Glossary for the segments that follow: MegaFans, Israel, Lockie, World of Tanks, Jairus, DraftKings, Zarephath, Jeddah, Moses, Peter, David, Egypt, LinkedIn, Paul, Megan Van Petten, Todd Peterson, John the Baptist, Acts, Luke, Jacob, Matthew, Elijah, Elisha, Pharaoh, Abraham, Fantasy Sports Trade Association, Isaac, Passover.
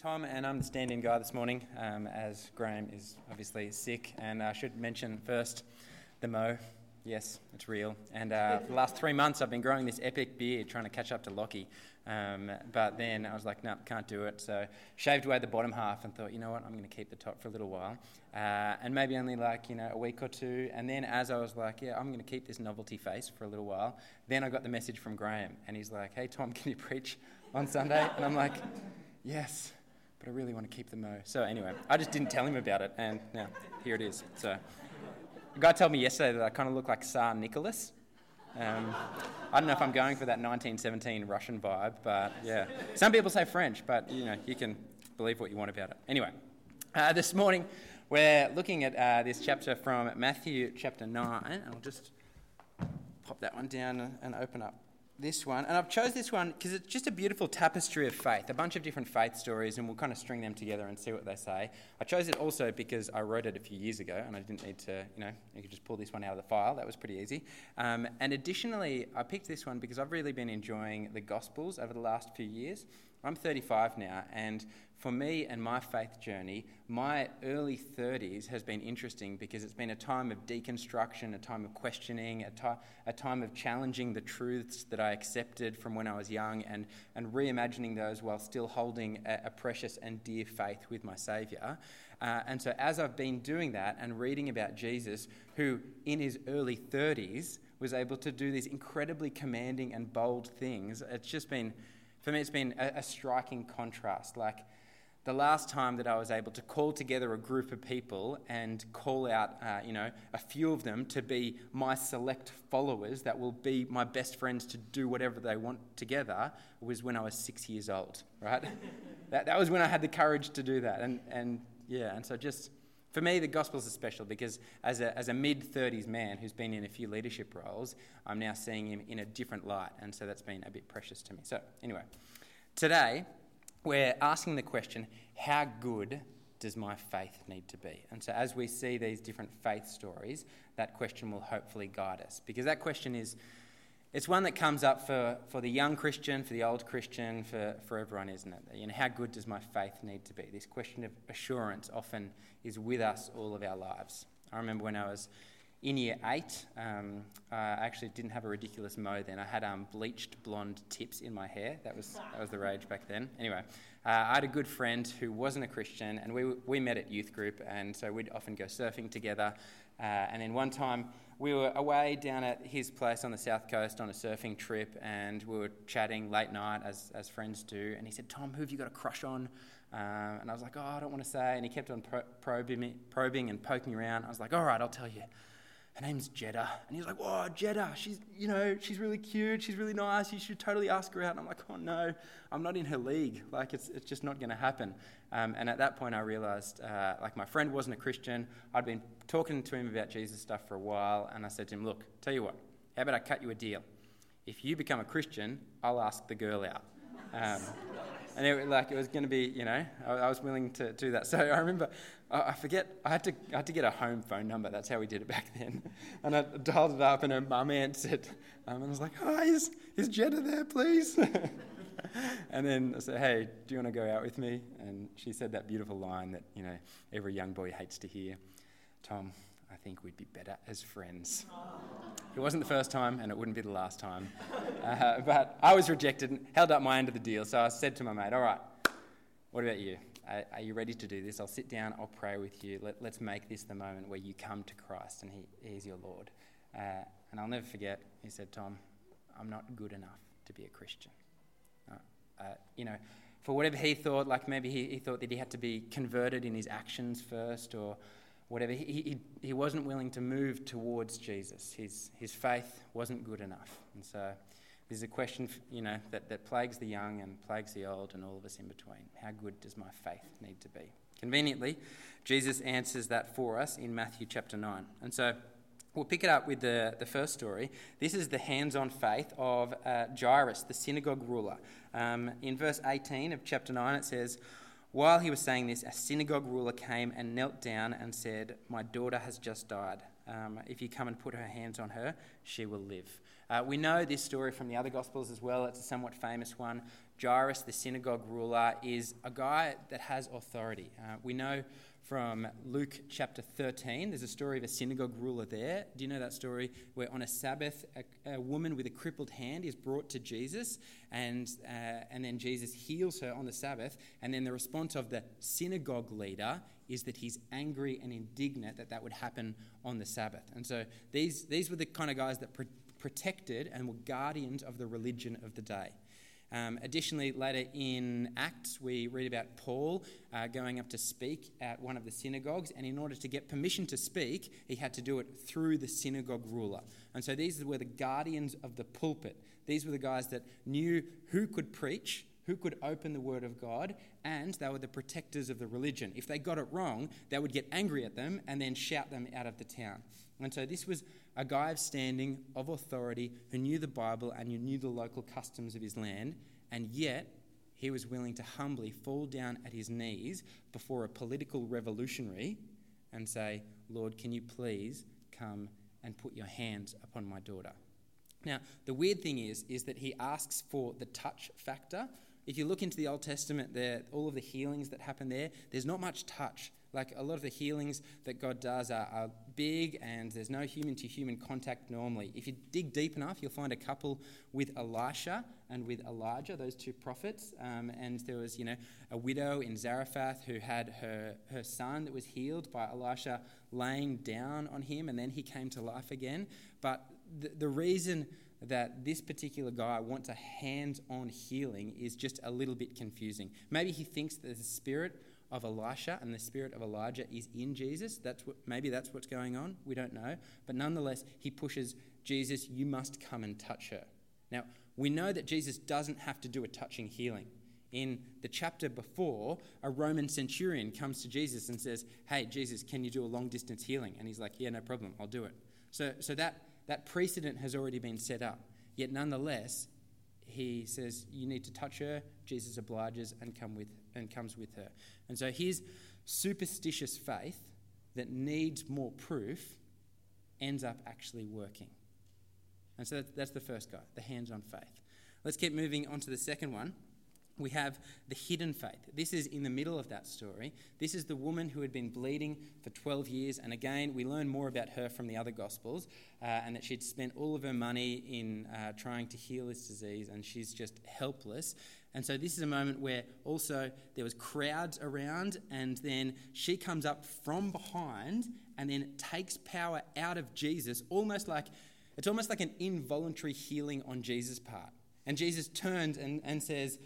Tom, and I'm the stand-in guy this morning, as Graham is obviously sick. And I should mention first the mo. Yes, it's real. And for the last 3 months, I've been growing this epic beard, trying to catch up to Lockie. But then I was like, no, can't do it. So shaved away the bottom half and thought, you know what, I'm going to keep the top for a little while. And maybe only like, a week or two. And then as I was like, yeah, I'm going to keep this novelty face for a little while. Then I got the message from Graham. And he's like, hey, Tom, can you preach on Sunday? And I'm like, yes, but I really want to keep the mo. So anyway, I just didn't tell him about it. And now here it is. So a guy told me yesterday that I kind of look like Tsar Nicholas. I don't know if I'm going for that 1917 Russian vibe, but yeah. Some people say French, but you can believe what you want about it. Anyway, this morning we're looking at this chapter from Matthew chapter 9. I'll just pop that one down and open up this one. And I've chosen this one because it's just a beautiful tapestry of faith, a bunch of different faith stories, and we'll kind of string them together and see what they say. I chose it also because I wrote it a few years ago and I didn't need to, you could just pull this one out of the file. That was pretty easy. And additionally, I picked this one because I've really been enjoying the Gospels over the last few years. I'm 35 now, and for me and my faith journey, my early 30s has been interesting because it's been a time of deconstruction, a time of questioning, a time of challenging the truths that I accepted from when I was young and reimagining those while still holding a precious and dear faith with my Saviour. And so as I've been doing that and reading about Jesus, who in his early 30s was able to do these incredibly commanding and bold things, it's just been... For me, it's been a striking contrast. Like the last time that I was able to call together a group of people and call out, a few of them to be my select followers that will be my best friends to do whatever they want together was when I was 6 years old, right? That was when I had the courage to do that. And so for me, the Gospels are special because as a mid-30s man who's been in a few leadership roles, I'm now seeing him in a different light, and so that's been a bit precious to me. So anyway, today we're asking the question, how good does my faith need to be? And so as we see these different faith stories, that question will hopefully guide us, because that question is, it's one that comes up for the young Christian, for the old Christian, for everyone, isn't it? How good does my faith need to be? This question of assurance often is with us all of our lives. I remember when I was in year 8, I actually didn't have a ridiculous mo then. I had bleached blonde tips in my hair. That was the rage back then. Anyway, I had a good friend who wasn't a Christian, and we met at youth group, and so we'd often go surfing together. And then one time... we were away down at his place on the south coast on a surfing trip, and we were chatting late night as friends do. And he said, Tom, who have you got a crush on? And I was like, oh, I don't want to say. And he kept on probing and poking around. I was like, all right, I'll tell you. Her name's Jeddah. And he was like, whoa, Jeddah, she's really cute. She's really nice. You should totally ask her out. And I'm like, oh, no, I'm not in her league. Like, it's just not going to happen. And at that point, I realized, my friend wasn't a Christian. I'd been talking to him about Jesus stuff for a while, and I said to him, look, tell you what, how about I cut you a deal? If you become a Christian, I'll ask the girl out. And it was going to be, I was willing to do that. So I remember, I had to get a home phone number. That's how we did it back then. And I dialed it up, and her mum answered. And I was like, oh, is Jeddah there, please? And then I said, hey, do you want to go out with me? And she said that beautiful line that, every young boy hates to hear. Tom, I think we'd be better as friends. It wasn't the first time, and it wouldn't be the last time. But I was rejected and held up my end of the deal. So I said to my mate, all right, what about you? Are you ready to do this? I'll sit down, I'll pray with you. Let's make this the moment where you come to Christ and he is your Lord. And I'll never forget, he said, Tom, I'm not good enough to be a Christian. For whatever he thought, like maybe he thought that he had to be converted in his actions first, or whatever, he wasn't willing to move towards Jesus. His faith wasn't good enough. And so this is a question, that plagues the young and plagues the old and all of us in between. How good does my faith need to be? Conveniently, Jesus answers that for us in Matthew chapter 9. And so we'll pick it up with the first story. This is the hands-on faith of Jairus, the synagogue ruler. In verse 18 of chapter 9, it says, while he was saying this, a synagogue ruler came and knelt down and said, my daughter has just died. If you come and put her hands on her, she will live. We know this story from the other Gospels as well. It's a somewhat famous one. Jairus, the synagogue ruler, is a guy that has authority. We know from Luke chapter 13, there's a story of a synagogue ruler there. Do you know that story where on a Sabbath, a woman with a crippled hand is brought to Jesus, and then Jesus heals her on the Sabbath, and then the response of the synagogue leader is that he's angry and indignant that that would happen on the Sabbath. And so these were the kind of guys that protected and were guardians of the religion of the day. Additionally, later in Acts, we read about Paul going up to speak at one of the synagogues, and in order to get permission to speak, he had to do it through the synagogue ruler. And so these were the guardians of the pulpit. These were the guys that knew who could preach, who could open the word of God, and they were the protectors of the religion. If they got it wrong, they would get angry at them and then shout them out of the town. And so this was a guy of standing, of authority, who knew the Bible and who knew the local customs of his land, and yet he was willing to humbly fall down at his knees before a political revolutionary and say, "Lord, can you please come and put your hands upon my daughter?" Now, the weird thing is that he asks for the touch factor. If you look into the Old Testament, there, all of the healings that happen there, there's not much touch. Like, a lot of the healings that God does are big, and there's no human-to-human contact normally. If you dig deep enough, you'll find a couple with Elisha and with Elijah, those two prophets. And there was, a widow in Zarephath who had her son that was healed by Elisha laying down on him, and then he came to life again. But the reason that this particular guy wants a hands-on healing is just a little bit confusing. Maybe he thinks that the spirit of Elisha and the spirit of Elijah is in Jesus. Maybe that's what's going on. We don't know. But nonetheless, he pushes Jesus, "You must come and touch her." Now, we know that Jesus doesn't have to do a touching healing. In the chapter before, a Roman centurion comes to Jesus and says, "Hey, Jesus, can you do a long-distance healing?" And he's like, "Yeah, no problem. I'll do it." So that precedent has already been set up. Yet nonetheless, he says, "You need to touch her." Jesus obliges and comes with her. And so his superstitious faith that needs more proof ends up actually working. And so that's the first guy, the hands-on faith. Let's keep moving on to the second one. We have the hidden faith. This is in the middle of that story. This is the woman who had been bleeding for 12 years. And again, we learn more about her from the other Gospels, and that she'd spent all of her money in trying to heal this disease, and she's just helpless. And so this is a moment where also there was crowds around, and then she comes up from behind and then takes power out of Jesus, almost like an involuntary healing on Jesus' part. And Jesus turns and says,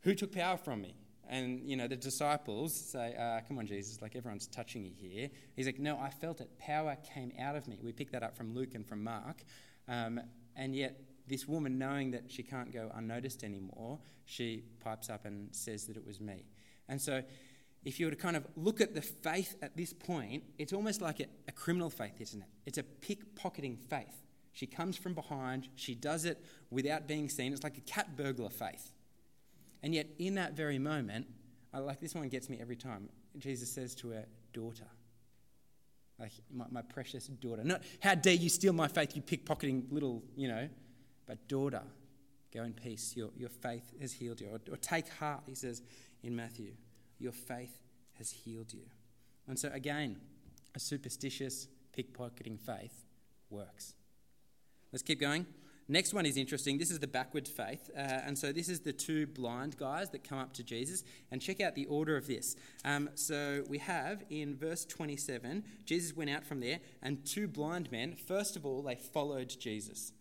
"Who took power from me?" And, the disciples say, "Come on, Jesus, like, everyone's touching you here." He's like, "No, I felt it. Power came out of me." We pick that up from Luke and from Mark. And yet this woman, knowing that she can't go unnoticed anymore, she pipes up and says that it was me. And so if you were to kind of look at the faith at this point, it's almost like a criminal faith, isn't it? It's a pickpocketing faith. She comes from behind. She does it without being seen. It's like a cat burglar faith. And yet in that very moment, this one gets me every time. Jesus says to her, "Daughter," like, my precious daughter. Not, "How dare you steal my faith, you pickpocketing little, but daughter, go in peace. Your faith has healed you." Or "Take heart," he says in Matthew. "Your faith has healed you." And so again, a superstitious pickpocketing faith works. Let's keep going. Next one is interesting. This is the backwards faith. And so this is the two blind guys that come up to Jesus. And check out the order of this. So we have in verse 27, Jesus went out from there, and two blind men, first of all, they followed Jesus.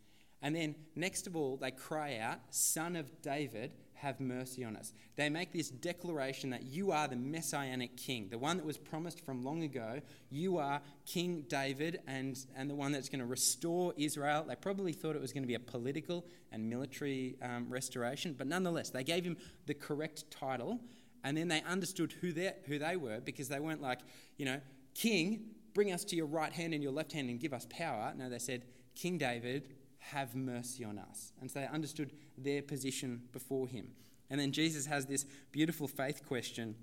And then next of all, they cry out, "Son of David, have mercy on us." They make this declaration that you are the messianic king, the one that was promised from long ago. You are King David and the one that's going to restore Israel. They probably thought it was going to be a political and military restoration, but nonetheless, they gave him the correct title, and then they understood who they were, because they weren't like, "King, bring us to your right hand and your left hand and give us power." No, they said, "King David, have mercy on us." And so they understood their position before him. And then Jesus has this beautiful faith question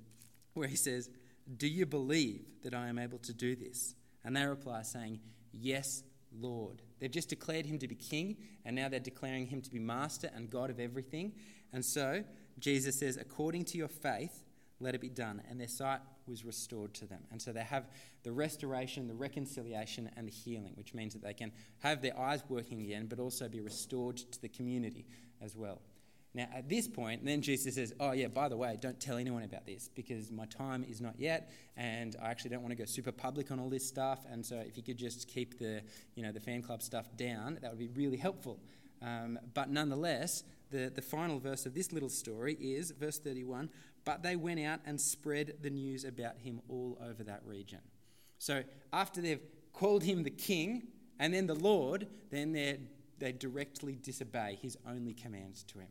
where he says, "Do you believe that I am able to do this?" And they reply saying, "Yes, Lord." They've just declared him to be king, and now they're declaring him to be master and God of everything. And so Jesus says, according to your faith, let it be done. And their sight was restored to them. And so they have the restoration, the reconciliation, and the healing, which means that they can have their eyes working again, but also be restored to the community as well. Now, at this point, then Jesus says, oh, yeah, by the way, don't tell anyone about this because my time is not yet, and I actually don't want to go super public on all this stuff. And so if you could just keep the fan club stuff down, that would be really helpful. But nonetheless, the final verse of this little story is verse 31, but they went out and spread the news about him all over that region. So after they've called him the king and then the Lord, then they directly disobey his only commands to him.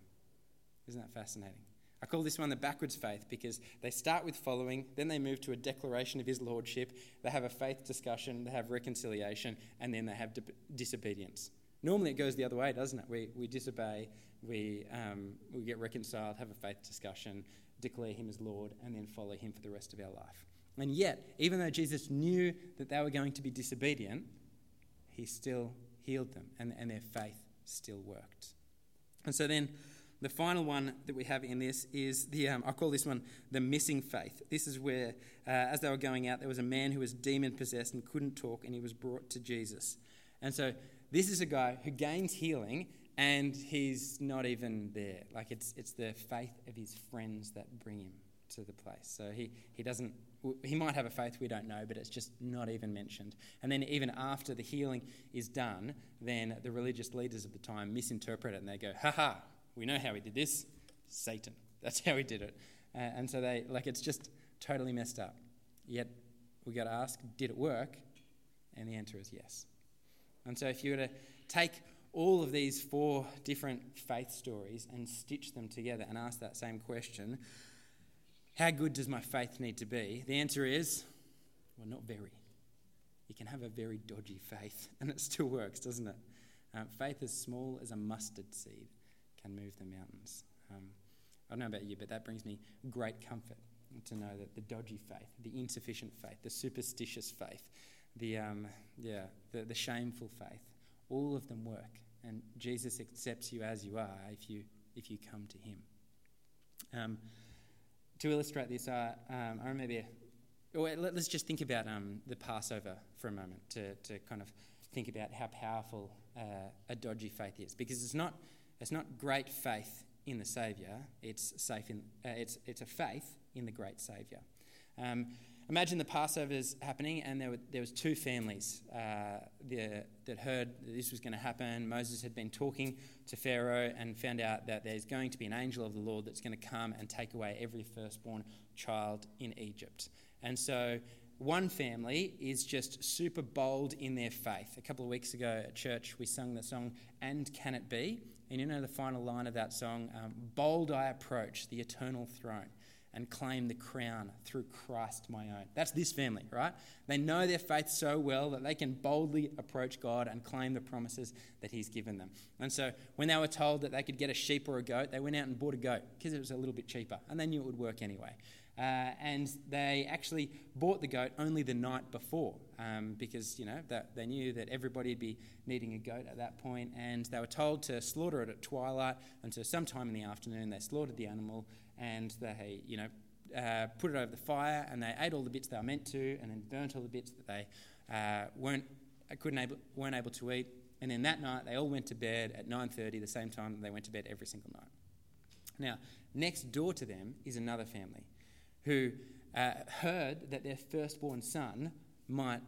Isn't that fascinating? I call this one the backwards faith because they start with following, then they move to a declaration of his lordship, they have a faith discussion, they have reconciliation, and then they have disobedience. Normally it goes the other way, doesn't it? We disobey, we get reconciled, have a faith discussion, declare him as Lord, and then follow him for the rest of our life. And yet, even though Jesus knew that they were going to be disobedient, he still healed them, and their faith still worked. And so then the final one that we have in this is I call this one the missing faith. This is where, as they were going out, there was a man who was demon-possessed and couldn't talk, and he was brought to Jesus. And so this is a guy who gains healing, and he's not even there. Like, it's the faith of his friends that bring him to the place. So he might have a faith, we don't know, but it's just not even mentioned. And then even after the healing is done, then the religious leaders of the time misinterpret it, and they go, ha-ha, we know how he did this. Satan. That's how he did it. And so they, it's just totally messed up. Yet we got to ask, did it work? And the answer is yes. And so if you were to take all of these 4 different faith stories and stitch them together and ask that same question, how good does my faith need to be? The answer is, well, not very. You can have a very dodgy faith and it still works, doesn't it? Faith as small as a mustard seed and move the mountains. I don't know about you, but that brings me great comfort to know that the dodgy faith, the insufficient faith, the superstitious faith, the shameful faith, all of them work, and Jesus accepts you as you are if you come to him. To illustrate this, I remember. Let's just think about the Passover for a moment to kind of think about how powerful a dodgy faith is, because it's not. It's not great faith in the Saviour. It's a faith in the great Saviour. Imagine the Passover's happening, and there was 2 families that heard that this was going to happen. Moses had been talking to Pharaoh and found out that there's going to be an angel of the Lord that's going to come and take away every firstborn child in Egypt. And so one family is just super bold in their faith. A couple of weeks ago at church, we sung the song, And Can It Be? And you know the final line of that song, bold I approach the eternal throne and claim the crown through Christ my own. That's this family, right? They know their faith so well that they can boldly approach God and claim the promises that he's given them. And so when they were told that they could get a sheep or a goat, they went out and bought a goat because it was a little bit cheaper and they knew it would work anyway. And they actually bought the goat only the night before because, that they knew that everybody would be needing a goat at that point, and they were told to slaughter it at twilight until sometime in the afternoon. They slaughtered the animal and they, put it over the fire, and they ate all the bits they were meant to, and then burnt all the bits that they weren't able to eat. And then that night they all went to bed at 9:30, the same time that they went to bed every single night. Now, next door to them is another family who heard that their firstborn son might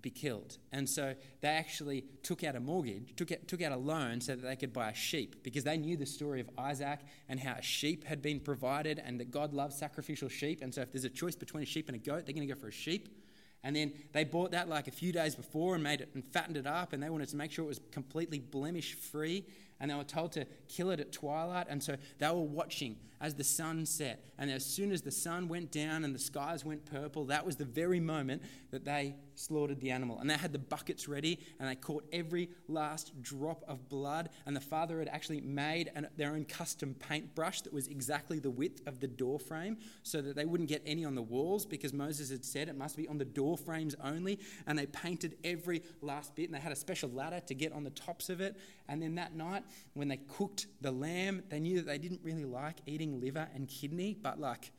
be killed. And so they actually took out a mortgage, took out a loan so that they could buy a sheep, because they knew the story of Isaac and how a sheep had been provided and that God loves sacrificial sheep. And so if there's a choice between a sheep and a goat, they're going to go for a sheep. And then they bought that a few days before and fattened it up, and they wanted to make sure it was completely blemish-free. and they were told to kill it at twilight. And so they were watching as the sun set. And as soon as the sun went down and the skies went purple, that was the very moment that they slaughtered the animal. And they had the buckets ready, and they caught every last drop of blood. And the father had actually made their own custom paintbrush that was exactly the width of the door frame, so that they wouldn't get any on the walls, because Moses had said it must be on the door frames only. And they painted every last bit, and they had a special ladder to get on the tops of it. And then that night, when they cooked the lamb, they knew that they didn't really like eating liver and kidney, but like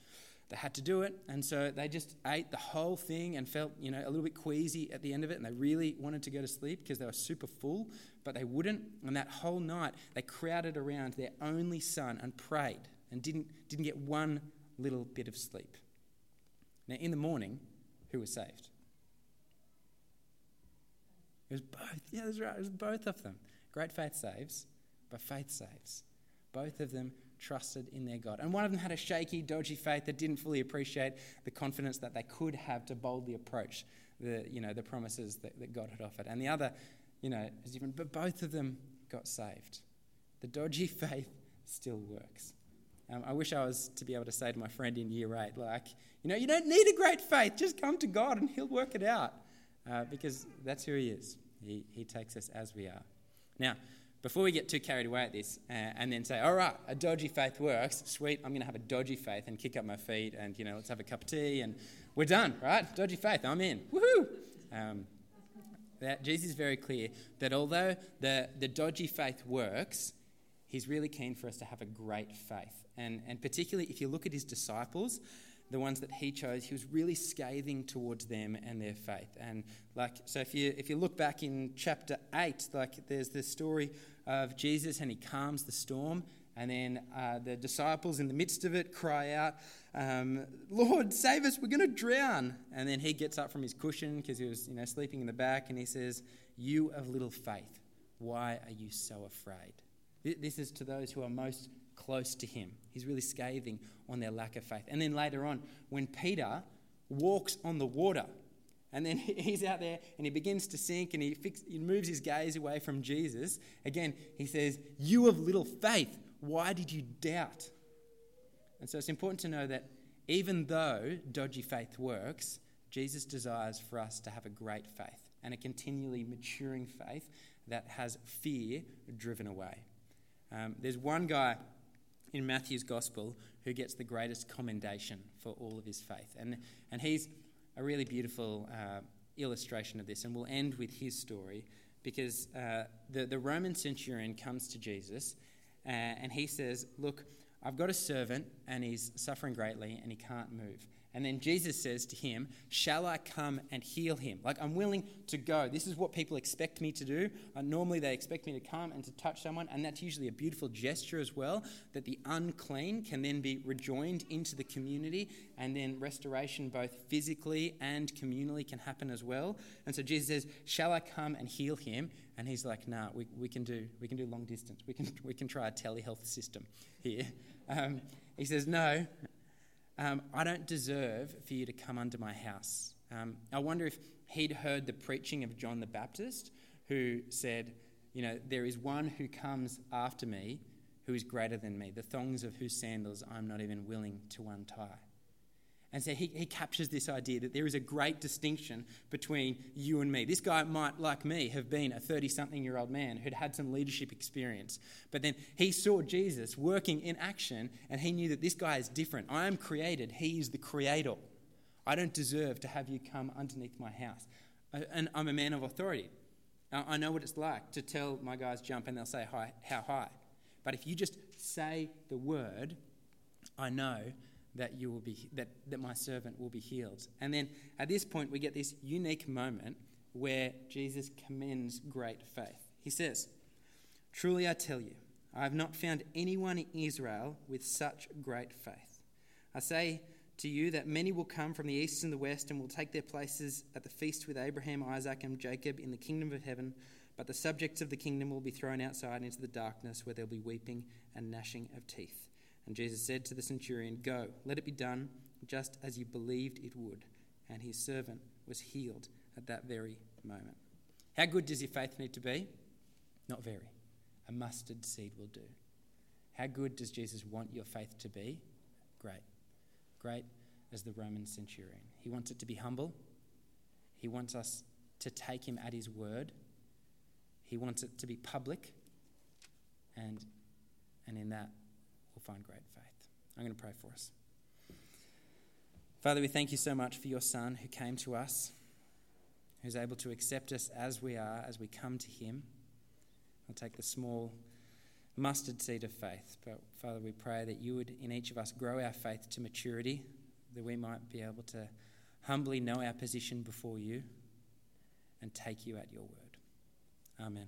they had to do it. And so they just ate the whole thing and felt, a little bit queasy at the end of it. And they really wanted to go to sleep because they were super full, but they wouldn't. And that whole night, they crowded around their only son and prayed, and didn't get one little bit of sleep. Now, in the morning, who was saved? It was both. Yeah, that's right. It was both of them. Great faith saves, but faith saves. Both of them trusted in their God. And one of them had a shaky, dodgy faith that didn't fully appreciate the confidence that they could have to boldly approach the promises that God had offered. And the other, is different. But both of them got saved. The dodgy faith still works. I wish I was to be able to say to my friend in year 8, you don't need a great faith. Just come to God and he'll work it out. Because that's who he is. He takes us as we are. Now, before we get too carried away at this and then say, all right, a dodgy faith works. Sweet, I'm going to have a dodgy faith and kick up my feet and, let's have a cup of tea and we're done, right? Dodgy faith, I'm in. Woohoo! That Jesus is very clear that although the dodgy faith works, he's really keen for us to have a great faith. And particularly if you look at his disciples, the ones that he chose, he was really scathing towards them and their faith. And so if you look back in chapter 8, there's this story of Jesus and he calms the storm, and then the disciples in the midst of it cry out, Lord, save us, we're going to drown. And then he gets up from his cushion because he was sleeping in the back, and he says, you of little faith, why are you so afraid? This is to those who are most close to him. He's really scathing on their lack of faith. And then later on, when Peter walks on the water, and then he's out there and he begins to sink and he moves his gaze away from Jesus. Again, he says, you of little faith, why did you doubt? And so it's important to know that even though dodgy faith works, Jesus desires for us to have a great faith and a continually maturing faith that has fear driven away. There's one guy in Matthew's gospel who gets the greatest commendation for all of his faith. And he's a really beautiful illustration of this. And we'll end with his story because the Roman centurion comes to Jesus and he says, look, I've got a servant and he's suffering greatly and he can't move. And then Jesus says to him, shall I come and heal him? I'm willing to go. This is what people expect me to do. Normally they expect me to come and to touch someone. And that's usually a beautiful gesture as well, that the unclean can then be rejoined into the community. And then restoration both physically and communally can happen as well. And so Jesus says, shall I come and heal him? And he's like, nah, we can do long distance. We can try a telehealth system here. He says, no. I don't deserve for you to come under my house. I wonder if he'd heard the preaching of John the Baptist, who said, there is one who comes after me who is greater than me, the thongs of whose sandals I'm not even willing to untie. And so he captures this idea that there is a great distinction between you and me. This guy might, like me, have been a 30-something-year-old man who'd had some leadership experience. But then he saw Jesus working in action, and he knew that this guy is different. I am created. He is the creator. I don't deserve to have you come underneath my house. And I'm a man of authority. I know what it's like to tell my guys jump, and they'll say, hi, how high? But if you just say the word, I know that you will be that my servant will be healed. And then at this point we get this unique moment where Jesus commends great faith. He says, truly I tell you, I have not found anyone in Israel with such great faith. I say to you that many will come from the east and the west and will take their places at the feast with Abraham, Isaac, and Jacob in the kingdom of heaven, but the subjects of the kingdom will be thrown outside into the darkness where there will be weeping and gnashing of teeth. And Jesus said to the centurion, go, let it be done just as you believed it would. And his servant was healed at that very moment. How good does your faith need to be? Not very. a mustard seed will do. How good does Jesus want your faith to be? Great. Great as the Roman centurion. He wants it to be humble. He wants us to take him at his word. He wants it to be public. And in that, we'll find great faith. I'm going to pray for us. Father, we thank you so much for your Son who came to us, who's able to accept us as we are, as we come to him. I'll take the small mustard seed of faith. But Father, we pray that you would, in each of us, grow our faith to maturity, that we might be able to humbly know our position before you and take you at your word. Amen.